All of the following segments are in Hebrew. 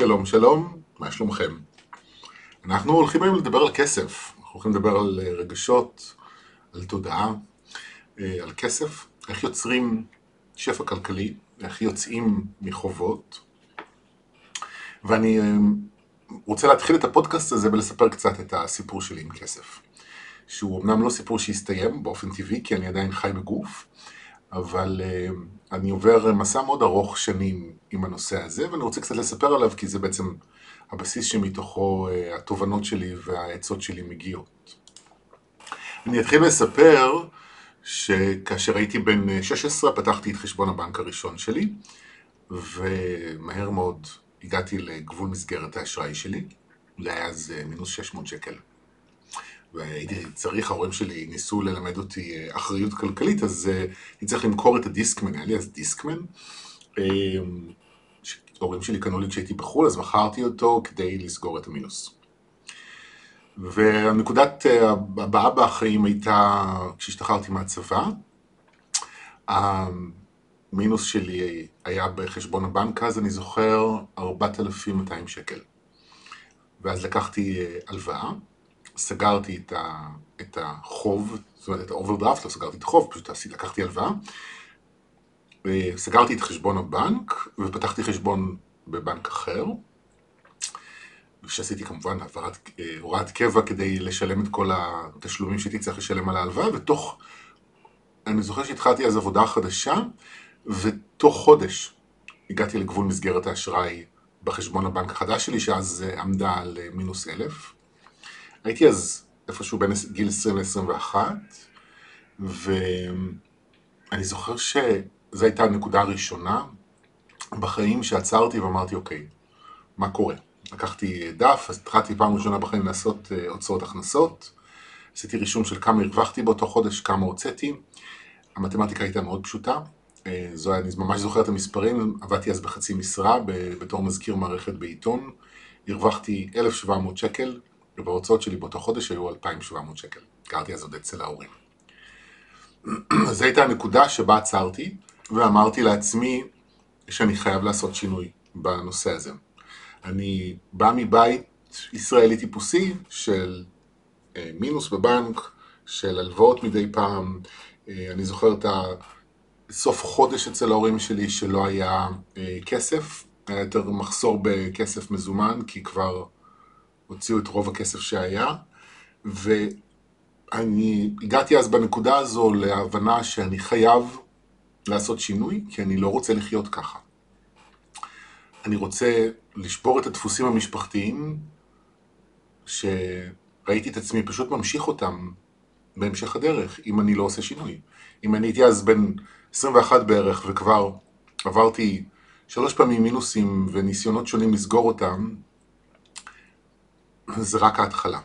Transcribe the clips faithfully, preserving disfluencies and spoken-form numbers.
שלום שלום, מה שלומכם? אנחנו הולכים היום לדבר על כסף, אנחנו הולכים לדבר על רגשות, על תודעה, על כסף, איך יוצרים שפע כלכלי, איך יוצאים מחובות. ואני רוצה להתחיל את הפודקאסט הזה ולספר קצת את הסיפור שלי עם כסף. שהוא אמנם לא סיפור שהסתיים באופן טבעי, כי אני עדיין חי בגוף, אבל uh, אני עובר מסע מאוד ארוך שנים עם הנושא הזה, ואני רוצה קצת לספר עליו, כי זה בעצם הבסיס שמתוכו uh, התובנות שלי והעצות שלי מגיעות. אני אתחיל לספר שכאשר הייתי בן שש עשרה פתחתי את חשבון הבנק הראשון שלי, ומהר מאוד הגעתי לגבול מסגרת האשראי שלי, זה היה אז uh, מינוס שש מאות שקל. והייתי צריך, ההורים שלי ניסו ללמד אותי אחריות כלכלית, אז אני צריך למכור את הדיסקמן, היה לי אז דיסקמן, שההורים שלי קנו לי כשהייתי בחול, אז מכרתי אותו כדי לסגור את המינוס. והנקודת הבאה בחיים הייתה כשהשתחררתי מהצבא, המינוס שלי היה בחשבון הבנק, אז אני זוכר ארבעת אלפים ומאתיים שקל, ואז לקחתי הלוואה, סגרתי את, ה, את החוב, זאת אומרת את האוברדרפט, לא סגרתי את החוב, פשוט לקחתי הלוואה, סגרתי את חשבון הבנק ופתחתי חשבון בבנק אחר, שעשיתי כמובן העברת הוראת קבע כדי לשלם את כל התשלומים שהייתי צריך לשלם על ההלוואה, ותוך, אני זוכר שהתחלתי אז עבודה חדשה, ותוך חודש הגעתי לגבול מסגרת האשראי בחשבון הבנק החדש שלי, שאז עמדה על מינוס אלף, הייתי אז איפשהו בין גיל עשרים עד עשרים ואחת, ואני זוכר שזו הייתה הנקודה הראשונה בחיים שעצרתי ואמרתי, אוקיי, מה קורה? לקחתי דף, אז התחלתי פעם ראשונה בחיים לעשות הוצאות הכנסות, עשיתי רישום של כמה הרווחתי באותו חודש, כמה הוצאתי, המתמטיקה הייתה מאוד פשוטה, זו, אני ממש זוכר את המספרים, עבדתי אז בחצי משרה בתור מזכיר מערכת בעיתון, הרווחתי אלף ושבע מאות שקל, וההוצאות שלי באותו חודש היו אלפיים ושבע מאות שקל. גרתי אז עוד אצל ההורים. זו הייתה הנקודה שבה עצרתי, ואמרתי לעצמי שאני חייב לעשות שינוי בנושא הזה. אני בא מבית ישראלי טיפוסי של אה, מינוס בבנק, של הלוואות מדי פעם. אה, אני זוכר את הסוף חודש אצל ההורים שלי שלא היה אה, כסף, היה יותר מחסור בכסף מזומן, כי כבר הוציאו את רוב הכסף שהיה, ואני הגעתי אז בנקודה הזו להבנה שאני חייב לעשות שינוי, כי אני לא רוצה לחיות ככה. אני רוצה לשבור את הדפוסים המשפחתיים, שראיתי את עצמי פשוט ממשיך אותם בהמשך הדרך, אם אני לא עושה שינוי. אם אני הייתי אז בן עשרים ואחת בערך, וכבר עברתי שלוש פעמים מינוסים וניסיונות שונים לסגור אותם, זה רק ההתחלה.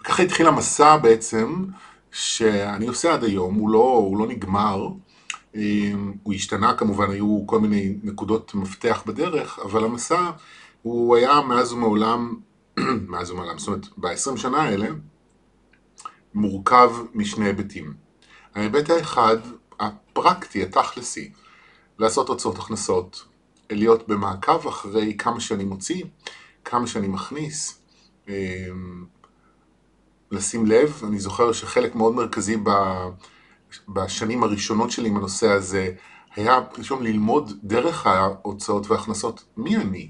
וככה התחיל המסע בעצם שאני עושה עד היום, הוא לא, הוא לא נגמר, הוא השתנה כמובן, היו כל מיני נקודות מפתח בדרך, אבל המסע הוא היה מאז ומעולם, מאז ומעולם, זאת אומרת ב-עשרים שנה האלה, מורכב משני היבטים. ההיבט האחד, הפרקטי, התכלסי, לעשות הוצאות הכנסות, להיות במעקב אחרי כמה שאני מוציא, כמה שאני מכניס, לשים לב, אני זוכר שחלק מאוד מרכזי בשנים הראשונות שלי עם הנושא הזה, היה פשוט ללמוד דרך ההוצאות וההכנסות מי אני,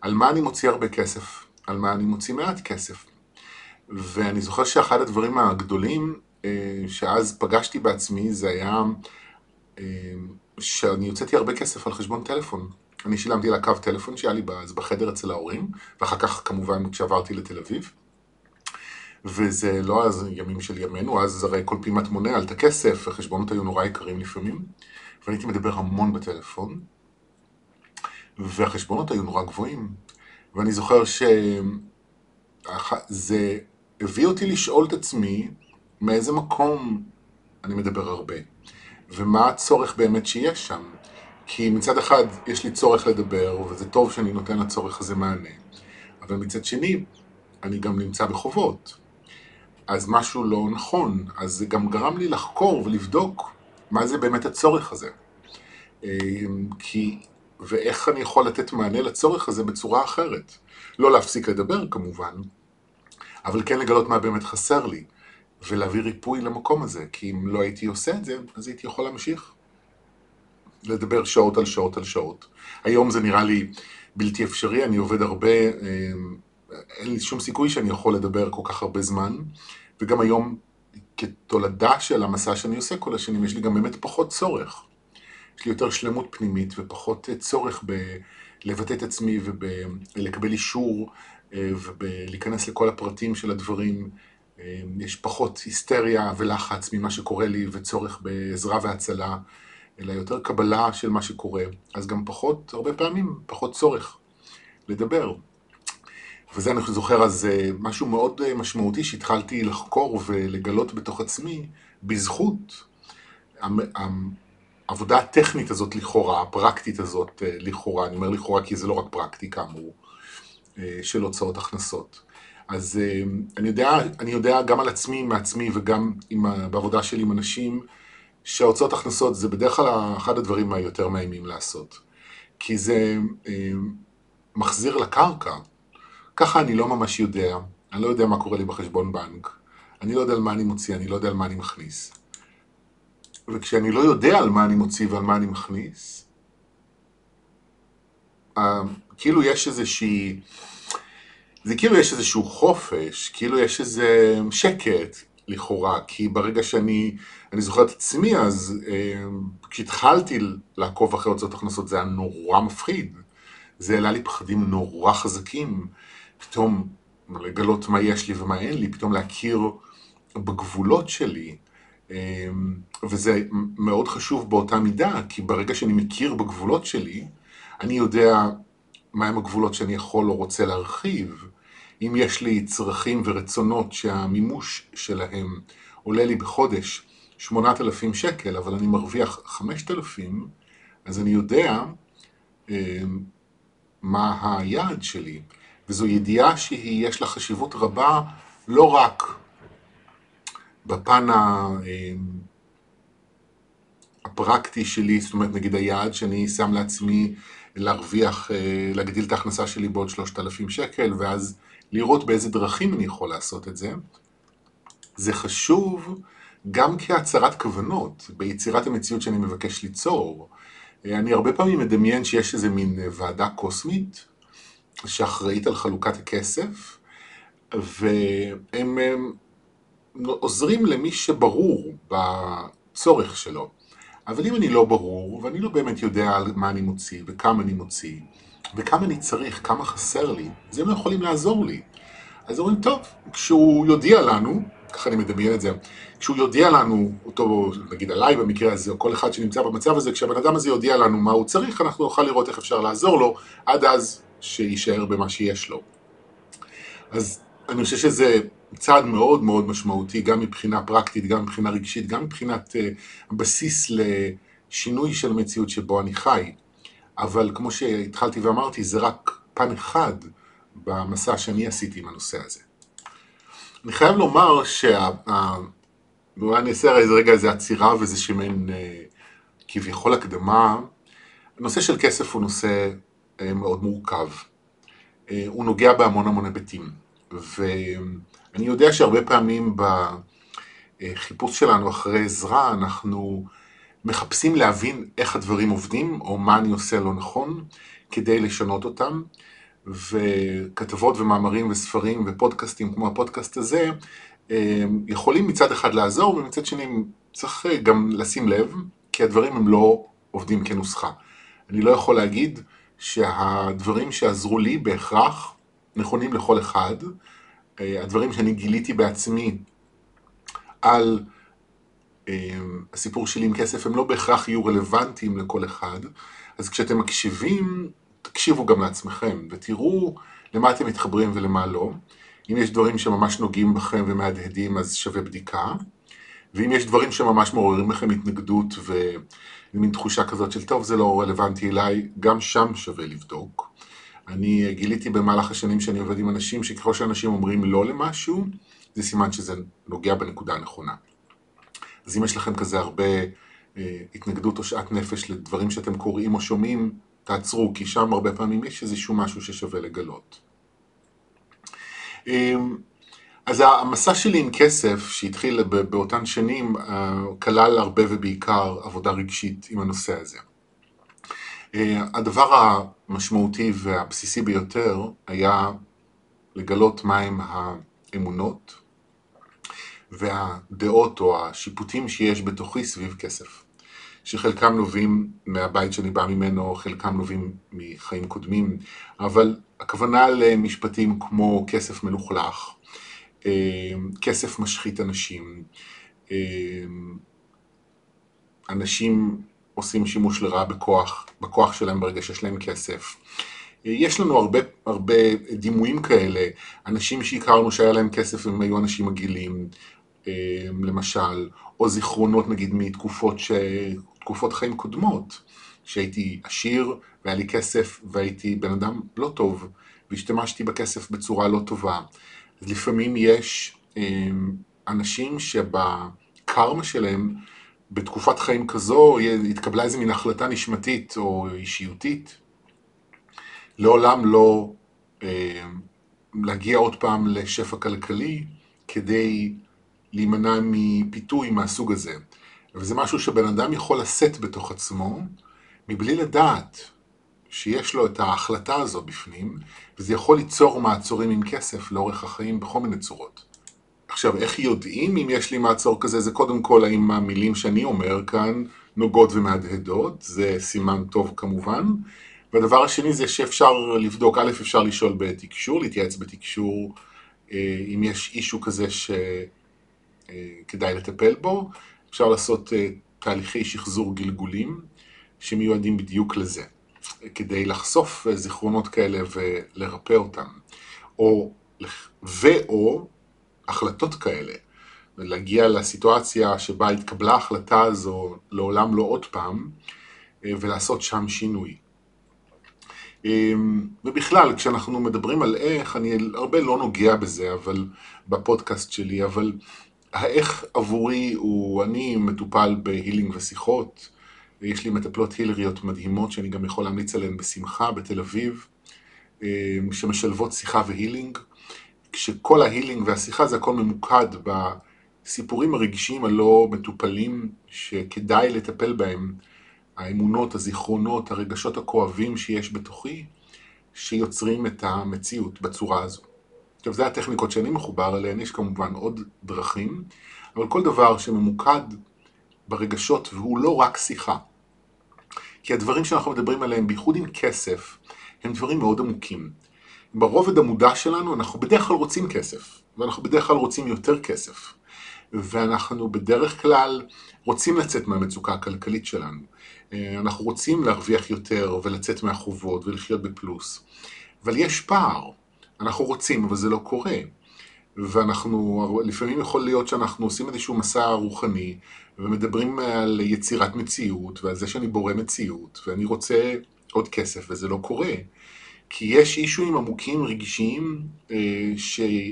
על מה אני מוציא הרבה כסף, על מה אני מוציא מעט כסף. ואני זוכר שאחד הדברים הגדולים שאז פגשתי בעצמי זה היה שאני יוצאתי הרבה כסף על חשבון טלפון. אני שילמתי לקו טלפון שהיה לי אז בחדר אצל ההורים, ואחר כך כמובן כשעברתי לתל אביב, וזה לא אז ימים של ימינו, אז הרי כל פעימת מונה על את הכסף, וחשבונות היו נורא יקרים לפעמים, ואני הייתי מדבר המון בטלפון, והחשבונות היו נורא גבוהים, ואני זוכר שזה הביא אותי לשאול את עצמי מאיזה מקום אני מדבר הרבה, ומה הצורך באמת שיש שם. כי מצד אחד יש לי צורך לדבר, וזה טוב שאני נותן לצורך הזה מענה. אבל מצד שני, אני גם נמצא בחובות. אז משהו לא נכון, אז זה גם גרם לי לחקור ולבדוק מה זה באמת הצורך הזה. כי ואיך אני יכול לתת מענה לצורך הזה בצורה אחרת. לא להפסיק לדבר כמובן, אבל כן לגלות מה באמת חסר לי, ולהביא ריפוי למקום הזה, כי אם לא הייתי עושה את זה, אז הייתי יכול להמשיך לדבר שעות על שעות על שעות. היום זה נראה לי בלתי אפשרי, אני עובד הרבה, אין לי שום סיכוי שאני יכול לדבר כל כך הרבה זמן, וגם היום כתולדה של המסע שאני עושה כל השנים, יש לי גם באמת פחות צורך. יש לי יותר שלמות פנימית ופחות צורך בלבטא את עצמי ולקבל אישור ולהיכנס לכל הפרטים של הדברים. יש פחות היסטריה ולחץ ממה שקורה לי וצורך בעזרה והצלה, אלא יותר קבלה של מה שקורה. אז גם פחות, הרבה פעמים, פחות צורך לדבר. וזה אני זוכר אז משהו מאוד משמעותי שהתחלתי לחקור ולגלות בתוך עצמי, בזכות העבודה הטכנית הזאת לכאורה, הפרקטית הזאת לכאורה, אני אומר לכאורה כי זה לא רק פרקטי כאמור, של הוצאות הכנסות. אז אני יודע, אני יודע גם על עצמי, מעצמי וגם עם, בעבודה שלי עם אנשים, שההוצאות הכנסות זה בדרך כלל אחד הדברים היותר מאיימים לעשות. כי זה מחזיר לקרקע. ככה אני לא ממש יודע, אני לא יודע מה קורה לי בחשבון בנק, אני לא יודע על מה אני מוציא, אני לא יודע על מה אני מכניס. וכשאני לא יודע על מה אני מוציא ועל מה אני מכניס, כאילו יש איזושהי, זה כאילו יש איזשהו חופש, כאילו יש איזה שקט לכאורה, כי ברגע שאני, אני זוכר את עצמי, אז אה, כשהתחלתי לעקוב אחרי הוצאות הכנסות, זה היה נורא מפחיד. זה העלה לי פחדים נורא חזקים. פתאום לגלות מה יש לי ומה אין לי, פתאום להכיר בגבולות שלי, אה, וזה מאוד חשוב באותה מידה, כי ברגע שאני מכיר בגבולות שלי, אני יודע מהם הגבולות שאני יכול או רוצה להרחיב, אם יש לי צרכים ורצונות שהמימוש שלהם עולה לי בחודש שמונת אלפים שקל, אבל אני מרוויח חמשת אלפים, אז אני יודע אה, מה היעד שלי. וזו ידיעה שיש לה חשיבות רבה לא רק בפן הפרקטי שלי, זאת אומרת נגיד היעד שאני שם לעצמי להרוויח, להגדיל את ההכנסה שלי בעוד שלושת אלפים שקל, ואז לראות באיזה דרכים אני יכול לעשות את זה. זה חשוב גם כהצהרת כוונות, ביצירת המציאות שאני מבקש ליצור. אני הרבה פעמים מדמיין שיש איזה מין ועדה קוסמית, שאחראית על חלוקת הכסף, והם עוזרים למי שברור בצורך שלו. אבל אם אני לא ברור, ואני לא באמת יודע על מה אני מוציא, וכמה אני מוציא, וכמה אני צריך, כמה חסר לי, אז הם לא יכולים לעזור לי. אז אומרים, טוב, כשהוא יודיע לנו, ככה אני מדמיין את זה, כשהוא יודיע לנו, אותו, נגיד עליי במקרה הזה, או כל אחד שנמצא במצב הזה, כשהבן אדם הזה יודיע לנו מה הוא צריך, אנחנו נוכל לראות איך אפשר לעזור לו, עד אז שישאר במה שיש לו. אז אני חושב שזה צעד מאוד מאוד משמעותי, גם מבחינה פרקטית, גם מבחינה רגשית, גם מבחינת בסיס לשינוי של מציאות שבו אני חי. אבל כמו שהתחלתי ואמרתי, זה רק פן אחד במסע שאני עשיתי עם הנושא הזה. אני חייב לומר שה... אני אעשה רגע איזה עצירה וזה שמעין כביכול הקדמה. הנושא של כסף הוא נושא מאוד מורכב. הוא נוגע בהמון המון היבטים. ואני יודע שהרבה פעמים בחיפוש שלנו אחרי עזרה, אנחנו מחפשים להבין איך הדברים עובדים, או מה אני עושה לא נכון, כדי לשנות אותם. וכתבות ומאמרים וספרים ופודקאסטים כמו הפודקאסט הזה, יכולים מצד אחד לעזור, ומצד שני צריך גם לשים לב, כי הדברים הם לא עובדים כנוסחה. אני לא יכול להגיד שהדברים שעזרו לי בהכרח נכונים לכל אחד. הדברים שאני גיליתי בעצמי על הסיפור שלי עם כסף, הם לא בהכרח יהיו רלוונטיים לכל אחד. אז כשאתם מקשיבים, תקשיבו גם לעצמכם ותראו למה אתם מתחברים ולמה לא. אם יש דברים שממש נוגעים בכם ומהדהדים, אז שווה בדיקה. ואם יש דברים שממש מעוררים לכם התנגדות ומין תחושה כזאת של טוב, זה לא רלוונטי אליי, גם שם שווה לבדוק. אני גיליתי במהלך השנים שאני עובד עם אנשים, שככל שאנשים אומרים לא למשהו, זה סימן שזה נוגע בנקודה הנכונה. אז אם יש לכם כזה הרבה אה, התנגדות או שעת נפש לדברים שאתם קוראים או שומעים, תעצרו, כי שם הרבה פעמים יש איזשהו משהו ששווה לגלות. אז המסע שלי עם כסף, שהתחיל באותן שנים, כלל הרבה ובעיקר עבודה רגשית עם הנושא הזה. הדבר המשמעותי והבסיסי ביותר היה לגלות מהם האמונות והדעות או השיפוטים שיש בתוכי סביב כסף. שחלקם נובעים מהבית שאני בא ממנו, חלקם נובעים מחיים קודמים, אבל הכוונה למשפטים כמו כסף מלוכלך, כסף משחית אנשים, אנשים עושים שימוש לרעה בכוח, בכוח שלהם ברגע שיש להם כסף. יש לנו הרבה, הרבה דימויים כאלה, אנשים שהכרנו שהיה להם כסף הם היו אנשים מגעילים, למשל, או זיכרונות נגיד מתקופות ש... תקופות חיים קודמות, שהייתי עשיר והיה לי כסף והייתי בן אדם לא טוב, והשתמשתי בכסף בצורה לא טובה. אז לפעמים יש אנשים שבקרמה שלהם, בתקופת חיים כזו, התקבלה איזו מין החלטה נשמתית או אישיותית, לעולם לא להגיע עוד פעם לשפע כלכלי, כדי להימנע מפיתוי מהסוג הזה. וזה משהו שבן אדם יכול לשאת בתוך עצמו, מבלי לדעת שיש לו את ההחלטה הזו בפנים, וזה יכול ליצור מעצורים עם כסף לאורך החיים בכל מיני צורות. עכשיו, איך יודעים אם יש לי מעצור כזה? זה קודם כל, האם המילים שאני אומר כאן נוגעות ומהדהדות, זה סימן טוב כמובן. והדבר השני זה שאפשר לבדוק, א' אפשר לשאול בתקשור, להתייעץ בתקשור, אם יש אישו כזה ש... כדאי לטפל בו, אפשר לעשות תהליכי שחזור גלגולים שמיועדים בדיוק לזה, כדי לחשוף זיכרונות כאלה ולרפא אותם, או, ואו החלטות כאלה, ולהגיע לסיטואציה שבה התקבלה ההחלטה הזו לעולם לא עוד פעם, ולעשות שם שינוי. ובכלל, כשאנחנו מדברים על איך, אני הרבה לא נוגע בזה, אבל בפודקאסט שלי, אבל האיך עבורי הוא, אני מטופל בהילינג ושיחות, יש לי מטפלות הילריות מדהימות שאני גם יכול להמליץ עליהן בשמחה בתל אביב, שמשלבות שיחה והילינג, כשכל ההילינג והשיחה זה הכל ממוקד בסיפורים הרגשיים הלא מטופלים שכדאי לטפל בהם, האמונות, הזיכרונות, הרגשות הכואבים שיש בתוכי, שיוצרים את המציאות בצורה הזו. עכשיו, זה הטכניקות שאני מחובר עליהן, יש כמובן עוד דרכים, אבל כל דבר שממוקד ברגשות והוא לא רק שיחה. כי הדברים שאנחנו מדברים עליהם, בייחוד עם כסף, הם דברים מאוד עמוקים. ברובד המודע שלנו אנחנו בדרך כלל רוצים כסף, ואנחנו בדרך כלל רוצים יותר כסף. ואנחנו בדרך כלל רוצים לצאת מהמצוקה הכלכלית שלנו. אנחנו רוצים להרוויח יותר ולצאת מהחובות ולחיות בפלוס. אבל יש פער. אנחנו רוצים, אבל זה לא קורה. ואנחנו, לפעמים יכול להיות שאנחנו עושים איזשהו מסע רוחני, ומדברים על יצירת מציאות, ועל זה שאני בורא מציאות, ואני רוצה עוד כסף, וזה לא קורה. כי יש אישויים עמוקים, רגישיים, שהם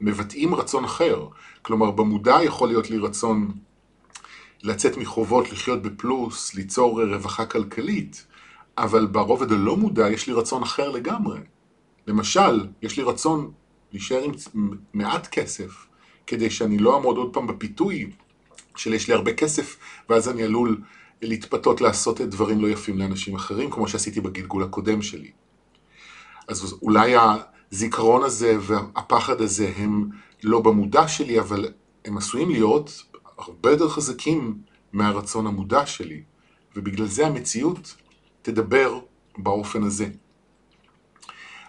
מבטאים רצון אחר. כלומר, במודע יכול להיות לי רצון לצאת מחובות, לחיות בפלוס, ליצור רווחה כלכלית, אבל ברובד הלא מודע יש לי רצון אחר לגמרי. למשל, יש לי רצון להישאר עם מעט כסף, כדי שאני לא אעמוד עוד פעם בפיתוי של יש לי הרבה כסף, ואז אני עלול להתפתות לעשות את דברים לא יפים לאנשים אחרים, כמו שעשיתי בגלגול הקודם שלי. אז אולי הזיכרון הזה והפחד הזה הם לא במודע שלי, אבל הם עשויים להיות הרבה יותר חזקים מהרצון המודע שלי, ובגלל זה המציאות תדבר באופן הזה.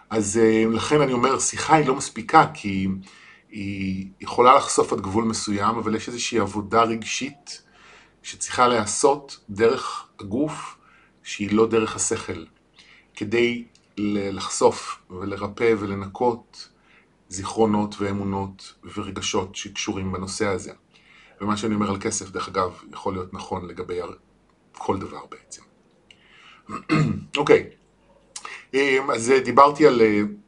אז לכן אני אומר, שיחה היא לא מספיקה, כי היא יכולה לחשוף עד גבול מסוים, אבל יש איזושהי עבודה רגשית שצריכה לעשות דרך הגוף, שהיא לא דרך השכל, כדי לחשוף ולרפא ולנקות זיכרונות ואמונות ורגשות שקשורים בנושא הזה. ומה שאני אומר על כסף, דרך אגב, יכול להיות נכון לגבי כל דבר בעצם. אוקיי, okay. אז דיברתי על,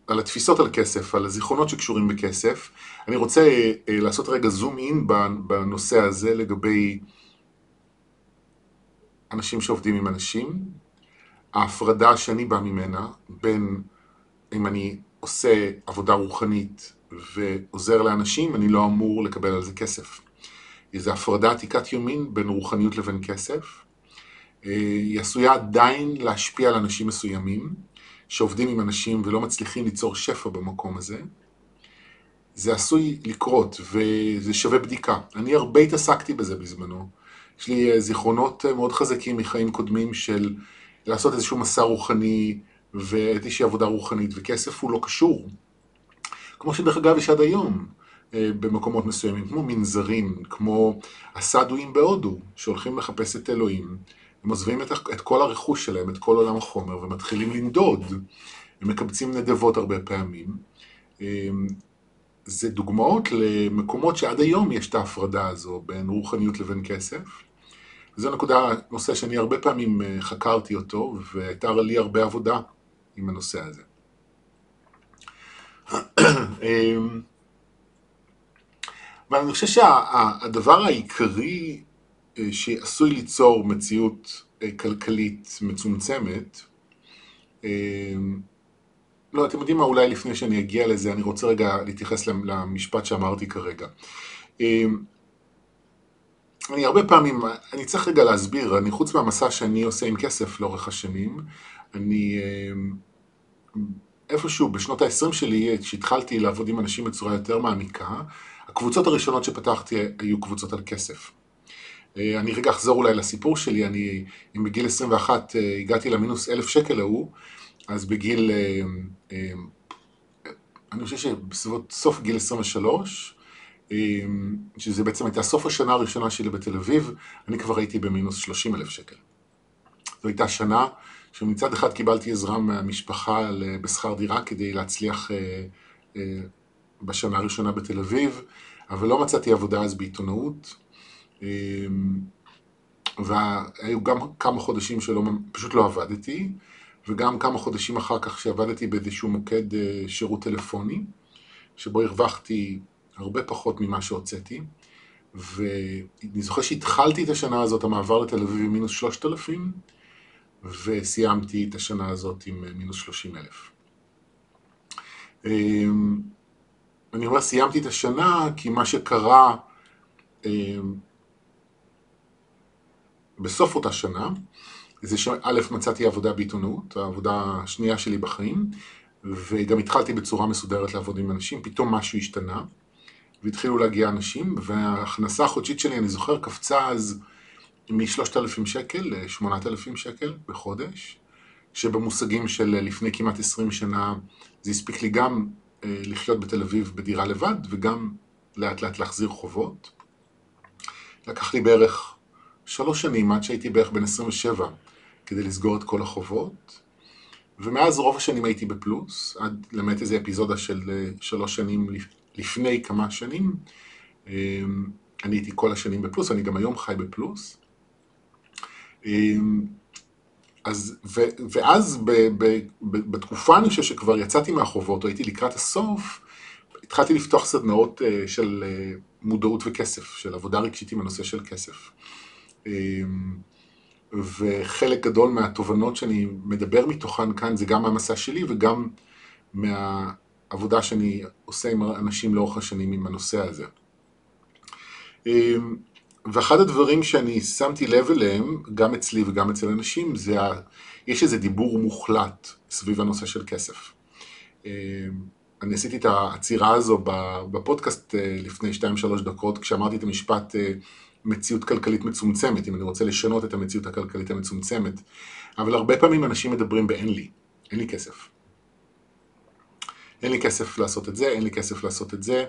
על התפיסות על כסף, על הזיכרונות שקשורים בכסף. אני רוצה לעשות רגע זום אין בנושא הזה לגבי אנשים שעובדים עם אנשים, ההפרדה שאני בא ממנה, בין אם אני עושה עבודה רוחנית ועוזר לאנשים, אני לא אמור לקבל על זה כסף. זו הפרדה עתיקת יומין בין רוחניות לבין כסף. היא עשויה עדיין להשפיע על אנשים מסוימים, שעובדים עם אנשים ולא מצליחים ליצור שפע במקום הזה. זה עשוי לקרות וזה שווה בדיקה. אני הרבה התעסקתי בזה בזמנו. יש לי זיכרונות מאוד חזקים מחיים קודמים של לעשות איזשהו מסע רוחני ואיזושהי עבודה רוחנית, וכסף הוא לא קשור. כמו שדרך אגב יש עד היום במקומות מסוימים, כמו מנזרים, כמו הסדואים בהודו, שהולכים לחפש את אלוהים. הם עוזבים את, את כל הרכוש שלהם, את כל עולם החומר, ומתחילים לנדוד. הם מקבצים נדבות הרבה פעמים. זה דוגמאות למקומות שעד היום יש את ההפרדה הזו בין רוחניות לבין כסף. זו נקודה, נושא שאני הרבה פעמים חקרתי אותו, והייתה לי הרבה עבודה עם הנושא הזה. אבל אני חושב שהדבר העיקרי שעשוי ליצור מציאות כלכלית מצומצמת, לא, אתם יודעים מה, אולי לפני שאני אגיע לזה, אני רוצה רגע להתייחס למשפט שאמרתי כרגע. אני הרבה פעמים, אני צריך רגע להסביר, אני חוץ מהמסע שאני עושה עם כסף לאורך השנים, אני איפשהו בשנות ה-עשרים שלי, שהתחלתי לעבוד עם אנשים בצורה יותר מעמיקה, הקבוצות הראשונות שפתחתי היו קבוצות על כסף. אני רגע אחזור אולי לסיפור שלי, אני, אם בגיל עשרים ואחת הגעתי למינוס אלף שקל ההוא, אז בגיל, אני חושב שבסביבות סוף גיל עשרים ושלוש, שזה בעצם הייתה סוף השנה הראשונה שלי בתל אביב, אני כבר הייתי במינוס שלושים אלף שקל. זו הייתה שנה שמצד אחד קיבלתי עזרה מהמשפחה בשכר דירה כדי להצליח בשנה הראשונה בתל אביב, אבל לא מצאתי עבודה אז בעיתונאות, והיו גם כמה חודשים שפשוט לא עבדתי, וגם כמה חודשים אחר כך שעבדתי באיזשהו מוקד שירות טלפוני, שבו הרווחתי הרבה פחות ממה שהוצאתי, ואני זוכר שהתחלתי את השנה הזאת, המעבר לתל אביב עם מינוס שלושת אלפים, וסיימתי את השנה הזאת עם מינוס שלושים אלף. אני אומר, סיימתי את השנה, כי מה שקרה בסוף אותה שנה, זה שא' מצאתי עבודה בעיתונות, העבודה השנייה שלי בחיים, וגם התחלתי בצורה מסודרת לעבוד עם אנשים, פתאום משהו השתנה, והתחילו להגיע אנשים, וההכנסה החודשית שלי, אני זוכר, קפצה אז מ-שלושת אלפים שקל ל-שמונת אלפים שקל בחודש, שבמושגים של לפני כמעט עשרים שנה, זה הספיק לי גם לחיות בתל אביב בדירה לבד, וגם לאט לאט להחזיר חובות. לקח לי בערך שלוש שנים, עד שהייתי בערך בין עשרים ושבע, כדי לסגור את כל החובות, ומאז רוב השנים הייתי בפלוס, עד למעט איזו אפיזודה של שלוש שנים לפני כמה שנים, אני הייתי כל השנים בפלוס, אני גם היום חי בפלוס. אז, ו, ואז ב, ב, ב, בתקופה אני חושב שכבר יצאתי מהחובות, או הייתי לקראת הסוף, התחלתי לפתוח סדנאות של מודעות וכסף, של עבודה רגשית עם הנושא של כסף. וחלק גדול מהתובנות שאני מדבר מתוכן כאן, זה גם מהמסע שלי וגם מהעבודה שאני עושה עם אנשים לאורך השנים עם הנושא הזה. ואחד הדברים שאני שמתי לב אליהם, גם אצלי וגם אצל אנשים, זה יש איזה דיבור מוחלט סביב הנושא של כסף. אני עשיתי את העצירה הזו בפודקאסט לפני שתיים שלוש דקות, כשאמרתי את המשפט מציאות כלכלית מצומצמת, אם אני רוצה לשנות את המציאות הכלכלית המצומצמת. אבל הרבה פעמים אנשים מדברים באין לי, אין לי כסף. אין לי כסף לעשות את זה, אין לי כסף לעשות את זה,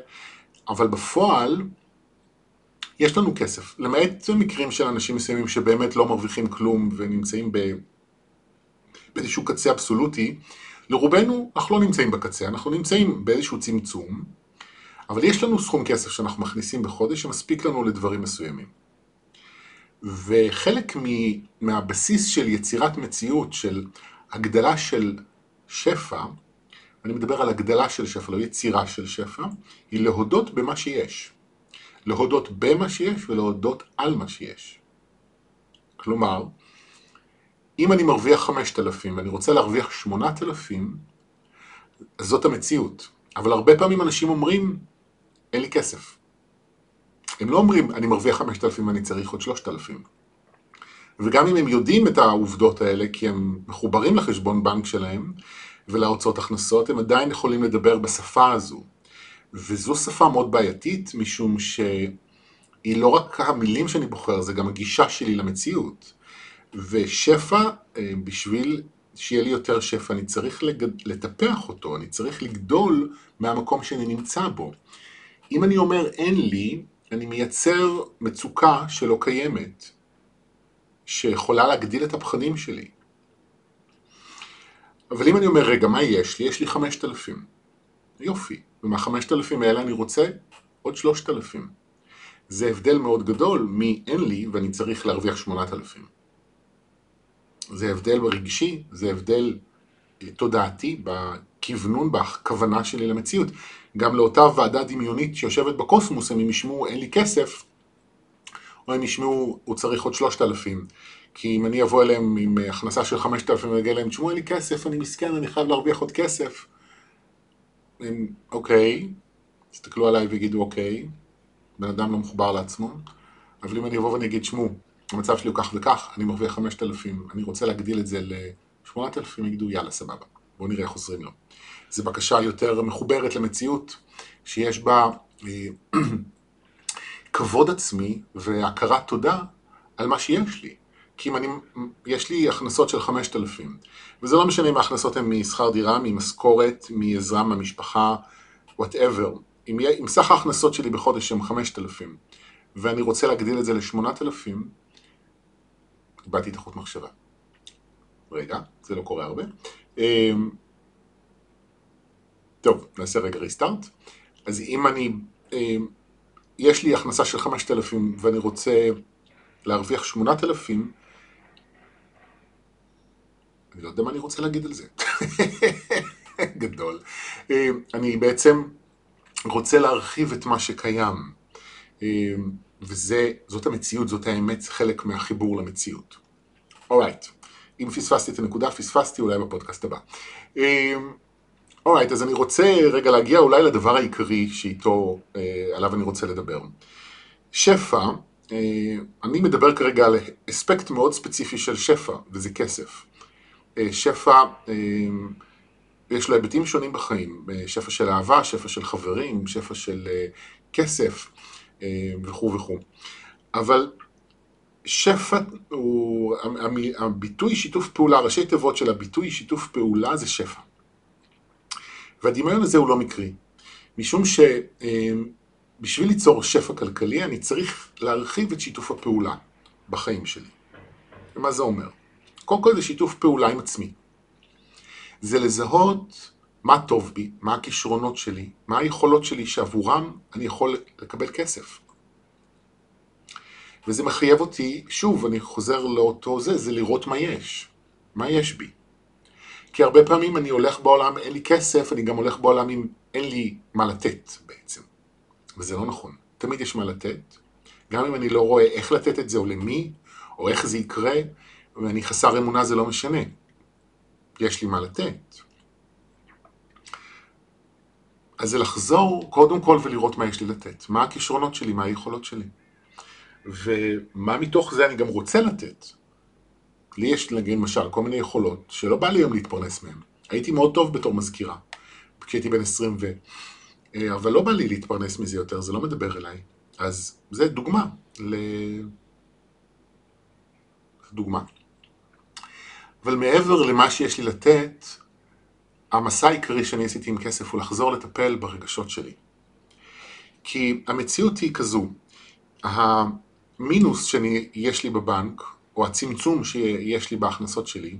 אבל בפועל יש לנו כסף. למעט מקרים של אנשים מסוימים שבאמת לא מרוויחים כלום ונמצאים באיזשהו קצה אבסולוטי, לרובנו אנחנו לא נמצאים בקצה, אנחנו נמצאים באיזשהו צמצום, אבל יש לנו סכום כסף שאנחנו מכניסים בחודש שמספיק לנו לדברים מסוימים. וחלק מהבסיס של יצירת מציאות, של הגדלה של שפע, אני מדבר על הגדלה של שפע, לא יצירה של שפע, היא להודות במה שיש. להודות במה שיש ולהודות על מה שיש. כלומר, אם אני מרוויח חמשת אלפים ואני רוצה להרוויח שמונת אלפים, אז זאת המציאות. אבל הרבה פעמים אנשים אומרים, אין לי כסף. הם לא אומרים, אני מרוויח חמשת אלפים ואני צריך עוד שלושת אלפים. וגם אם הם יודעים את העובדות האלה, כי הם מחוברים לחשבון בנק שלהם ולהוצאות הכנסות, הם עדיין יכולים לדבר בשפה הזו. וזו שפה מאוד בעייתית, משום שהיא לא רק המילים שאני בוחר, זה גם הגישה שלי למציאות. ושפע, בשביל שיהיה לי יותר שפע, אני צריך לטפח אותו, אני צריך לגדול מהמקום שאני נמצא בו. אם אני אומר אין לי, אני מייצר מצוקה שלא קיימת, שיכולה להגדיל את הפחדים שלי. אבל אם אני אומר, רגע, מה יש לי? יש לי חמשת אלפים. יופי. ומה חמשת אלפים האלה אני רוצה? עוד שלושת אלפים. זה הבדל מאוד גדול מאין לי ואני צריך להרוויח שמונת אלפים. זה הבדל ברגשי, זה הבדל תודעתי, בכוונון, בכוונה שלי למציאות. גם לאותה ועדה דמיונית שיושבת בקוסמוס, הם ישמעו אין לי כסף, או הם ישמעו הוא צריך עוד שלושת אלפים. כי אם אני אבוא אליהם עם הכנסה של חמשת אלפים ונגיד להם, תשמעו אין לי כסף, אני מסכן, אני חייב להרוויח עוד כסף. הם, אוקיי, תסתכלו עליי ויגידו אוקיי, בן אדם לא מחובר לעצמו. אבל אם אני אבוא ואני אגיד, שמו, המצב שלי הוא כך וכך, אני מרוויח חמשת אלפים, אני רוצה להגדיל את זה ל-שמונת אלפים, יגידו יאללה סבבה, בואו נראה איך עוזרים לו. זו בקשה יותר מחוברת למציאות, שיש בה כבוד עצמי והכרת תודה על מה שיש לי. כי אם אני, יש לי הכנסות של חמשת אלפים, וזה לא משנה אם ההכנסות הן משכר דירה, ממשכורת, מעזרה, מהמשפחה, whatever. אם, אם סך ההכנסות שלי בחודש הם חמשת אלפים, ואני רוצה להגדיל את זה ל-שמונת אלפים, קיבלתי את החוט מחשבה. רגע, זה לא קורה הרבה. טוב, נעשה רגע ריסטארט. אז אם אני, יש לי הכנסה של חמשת אלפים ואני רוצה להרוויח שמונת אלפים, אני לא יודע מה אני רוצה להגיד על זה. גדול. אני בעצם רוצה להרחיב את מה שקיים. וזאת המציאות, זאת האמת, חלק מהחיבור למציאות. אורייט. אם פספסתי את הנקודה, פספסתי אולי בפודקאסט הבא. אורייט, אז אני רוצה רגע להגיע אולי לדבר העיקרי שאיתו, עליו אני רוצה לדבר. שפע, אני מדבר כרגע על אספקט מאוד ספציפי של שפע, וזה כסף. שפע, יש לו היבטים שונים בחיים. שפע של אהבה, שפע של חברים, שפע של כסף, וכו' וכו'. אבל שפע הוא, הביטוי שיתוף פעולה, ראשי תיבות של הביטוי שיתוף פעולה זה שפע. והדמיון הזה הוא לא מקרי. משום שבשביל ליצור שפע כלכלי, אני צריך להרחיב את שיתוף הפעולה בחיים שלי. ומה זה אומר? קודם כל זה שיתוף פעולה עם עצמי. זה לזהות מה טוב בי, מה הכישרונות שלי, מה היכולות שלי שעבורם אני יכול לקבל כסף. וזה מחייב אותי, שוב, אני חוזר לאותו זה, זה לראות מה יש, מה יש בי. כי הרבה פעמים אני הולך בעולם, אין לי כסף, אני גם הולך בעולם אם אין לי מה לתת בעצם. וזה לא נכון, תמיד יש מה לתת, גם אם אני לא רואה איך לתת את זה או למי, או איך זה יקרה, ואני חסר אמונה זה לא משנה. יש לי מה לתת. אז זה לחזור קודם כל ולראות מה יש לי לתת. מה הכישרונות שלי, מה היכולות שלי. ומה מתוך זה אני גם רוצה לתת. לי יש למשל כל מיני יכולות שלא בא לי היום להתפרנס מהן. הייתי מאוד טוב בתור מזכירה, כשהייתי בן עשרים ו... אבל לא בא לי להתפרנס מזה יותר, זה לא מדבר אליי. אז זה דוגמה. ל... דוגמה. אבל מעבר למה שיש לי לתת, המסע העיקרי שאני עשיתי עם כסף הוא לחזור לטפל ברגשות שלי. כי המציאות היא כזו, המינוס שיש לי בבנק, או הצמצום שיש לי בהכנסות שלי,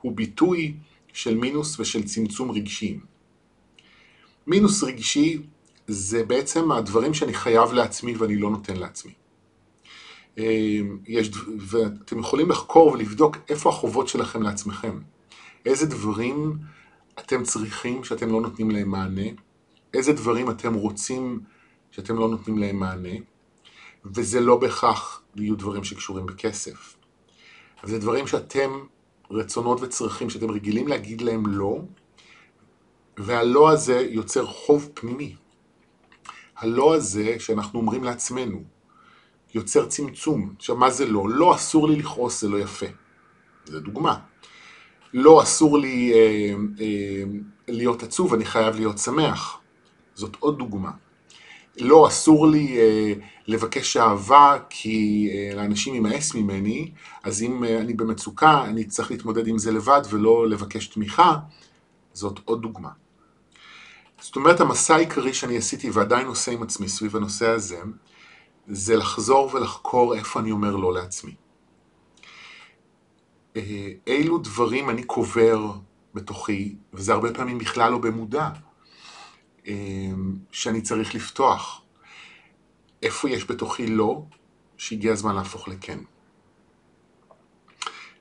הוא ביטוי של מינוס ושל צמצום רגשיים. מינוס רגשי זה בעצם הדברים שאני חייב לעצמי ואני לא נותן לעצמי. יש, ואתם יכולים לחקור ולבדוק איפה החובות שלכם לעצמכם. איזה דברים אתם צריכים שאתם לא נותנים להם מענה, איזה דברים אתם רוצים שאתם לא נותנים להם מענה, וזה לא בהכרח יהיו דברים שקשורים בכסף. זה דברים שאתם רצונות וצרכים שאתם רגילים להגיד להם לא, והלא הזה יוצר חוב פנימי. הלא הזה שאנחנו אומרים לעצמנו יוצר צמצום. עכשיו מה זה לא? לא אסור לי לכעוס, זה לא יפה. זה דוגמה. לא אסור לי אה, אה, להיות עצוב, אני חייב להיות שמח. זאת עוד דוגמה. לא אסור לי אה, לבקש אהבה כי אה, לאנשים ימאס ממני, אז אם אה, אני במצוקה אני צריך להתמודד עם זה לבד ולא לבקש תמיכה. זאת עוד דוגמה. זאת אומרת, המסע העיקרי שאני עשיתי ועדיין עושה עם עצמי סביב הנושא הזה, זה לחזור ולחקור איפה אני אומר לא לעצמי. אילו דברים אני קובר בתוכי, וזה הרבה פעמים בכלל לא במודע, שאני צריך לפתוח. איפה יש בתוכי לא, שהגיע הזמן להפוך לכן.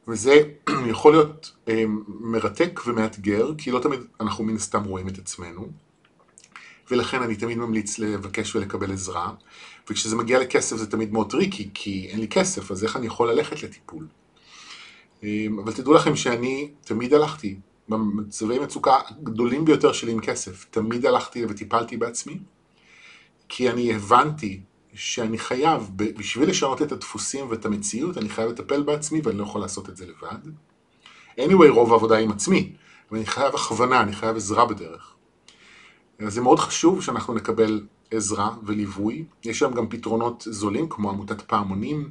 וזה יכול להיות מרתק ומאתגר, כי לא תמיד אנחנו מן סתם רואים את עצמנו, ולכן אני תמיד ממליץ לבקש ולקבל עזרה, וכשזה מגיע לכסף זה תמיד מאוד טריקי, כי אין לי כסף, אז איך אני יכול ללכת לטיפול? אבל תדעו לכם שאני תמיד הלכתי, במצבי מצוקה הגדולים ביותר שלי עם כסף, תמיד הלכתי וטיפלתי בעצמי, כי אני הבנתי שאני חייב, בשביל לשנות את הדפוסים ואת המציאות, אני חייב לטפל בעצמי ואני לא יכול לעשות את זה לבד. anyway, רוב העבודה עם עצמי, אבל אני חייב הכוונה, אני חייב עזרה בדרך. אז זה מאוד חשוב שאנחנו נקבל עזרה וליווי. יש שם גם פתרונות זולים, כמו עמותת פעמונים,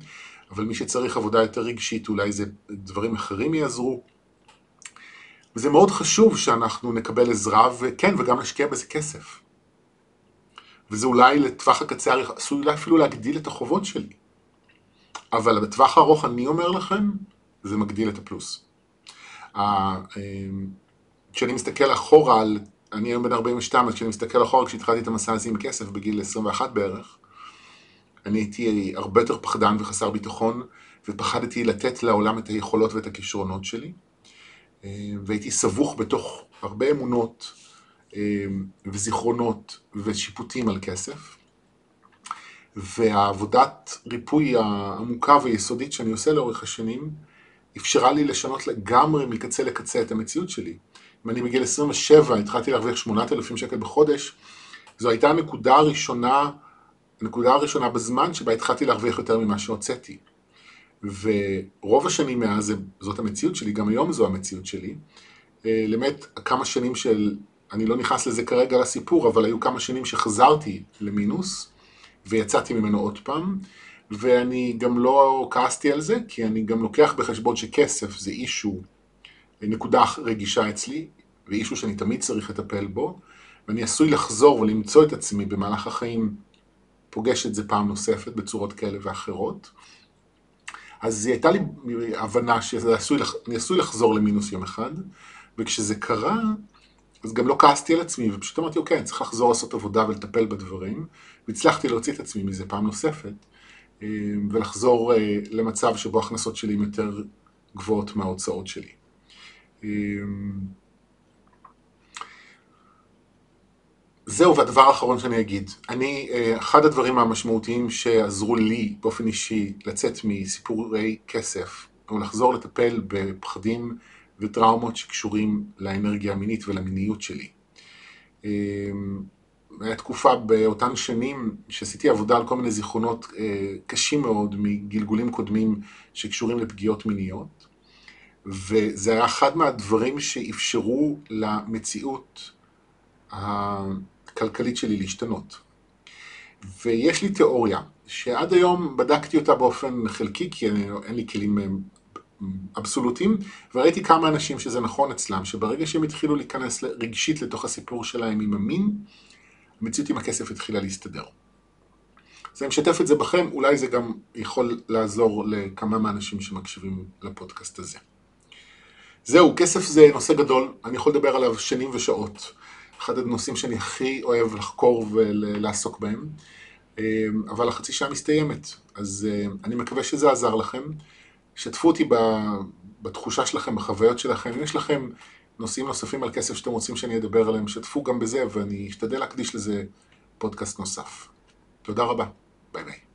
אבל מי שצריך עבודה יותר רגשית, אולי זה דברים אחרים יעזרו. וזה מאוד חשוב שאנחנו נקבל עזרה, וכן, וגם נשקיע בזה כסף. וזה אולי לטווח הקצה, עשוי אולי אפילו להגדיל את החובות שלי. אבל בטווח הארוך, אני אומר לכם, זה מגדיל את הפלוס. כשאני מסתכל אחורה על, אני היום בן ארבעים ושתיים, אז כשאני מסתכל אחורה, כשהתחלתי את המסע הזה עם כסף בגיל עשרים ואחת בערך, אני הייתי הרבה יותר פחדן וחסר ביטחון, ופחדתי לתת לעולם את היכולות ואת הכישרונות שלי, והייתי סבוך בתוך הרבה אמונות וזיכרונות ושיפוטים על כסף, והעבודת ריפוי העמוקה ויסודית שאני עושה לאורך השנים, אפשרה לי לשנות לגמרי מקצה לקצה את המציאות שלי. אם אני מגיל עשרים ושבע התחלתי להרוויח שמונת אלפים שקל בחודש, זו הייתה הנקודה הראשונה, הנקודה הראשונה בזמן שבה התחלתי להרוויח יותר ממה שהוצאתי. ורוב השנים מאז זאת המציאות שלי, גם היום זו המציאות שלי. למעט כמה שנים של, אני לא נכנס לזה כרגע לסיפור, אבל היו כמה שנים שחזרתי למינוס, ויצאתי ממנו עוד פעם, ואני גם לא כעסתי על זה, כי אני גם לוקח בחשבון שכסף זה אישו, נקודה רגישה אצלי, ואישו שאני תמיד צריך לטפל בו, ואני עשוי לחזור ולמצוא את עצמי במהלך החיים, פוגש את זה פעם נוספת בצורות כאלה ואחרות. אז הייתה לי הבנה שאני עשוי לחזור למינוס יום אחד, וכשזה קרה, אז גם לא כעסתי על עצמי, ופשוט אמרתי, אוקיי, אני צריך לחזור לעשות עבודה ולטפל בדברים, והצלחתי להוציא את עצמי מזה פעם נוספת, ולחזור למצב שבו ההכנסות שלי יותר גבוהות מההוצאות שלי. זהו, והדבר האחרון שאני אגיד, אני, אחד הדברים המשמעותיים שעזרו לי באופן אישי לצאת מסיפורי כסף, או לחזור לטפל בפחדים וטראומות שקשורים לאנרגיה המינית ולמיניות שלי. היה תקופה באותן שנים שעשיתי עבודה על כל מיני זיכרונות קשים מאוד מגלגולים קודמים שקשורים לפגיעות מיניות, וזה היה אחד מהדברים שאפשרו למציאות הכלכלית שלי להשתנות. ויש לי תיאוריה שעד היום בדקתי אותה באופן חלקי, כי אין לי כלים אבסולוטיים, וראיתי כמה אנשים שזה נכון אצלם, שברגע שהם התחילו להיכנס רגשית לתוך הסיפור שלהם עם המין, המציאות עם הכסף התחילה להסתדר. אז אני משתף את זה בכם, אולי זה גם יכול לעזור לכמה מהאנשים שמקשיבים לפודקאסט הזה. זהו, כסף זה נושא גדול, אני יכול לדבר עליו שנים ושעות. אחד הנושאים שאני הכי אוהב לחקור ולעסוק בהם, אבל החצי שעה מסתיימת. אז אני מקווה שזה עזר לכם. שתפו אותי בתחושה שלכם, בחוויות שלכם. אם יש לכם נושאים נוספים על כסף שאתם רוצים שאני אדבר עליהם, שתפו גם בזה, ואני אשתדל להקדיש לזה פודקאסט נוסף. תודה רבה. ביי ביי.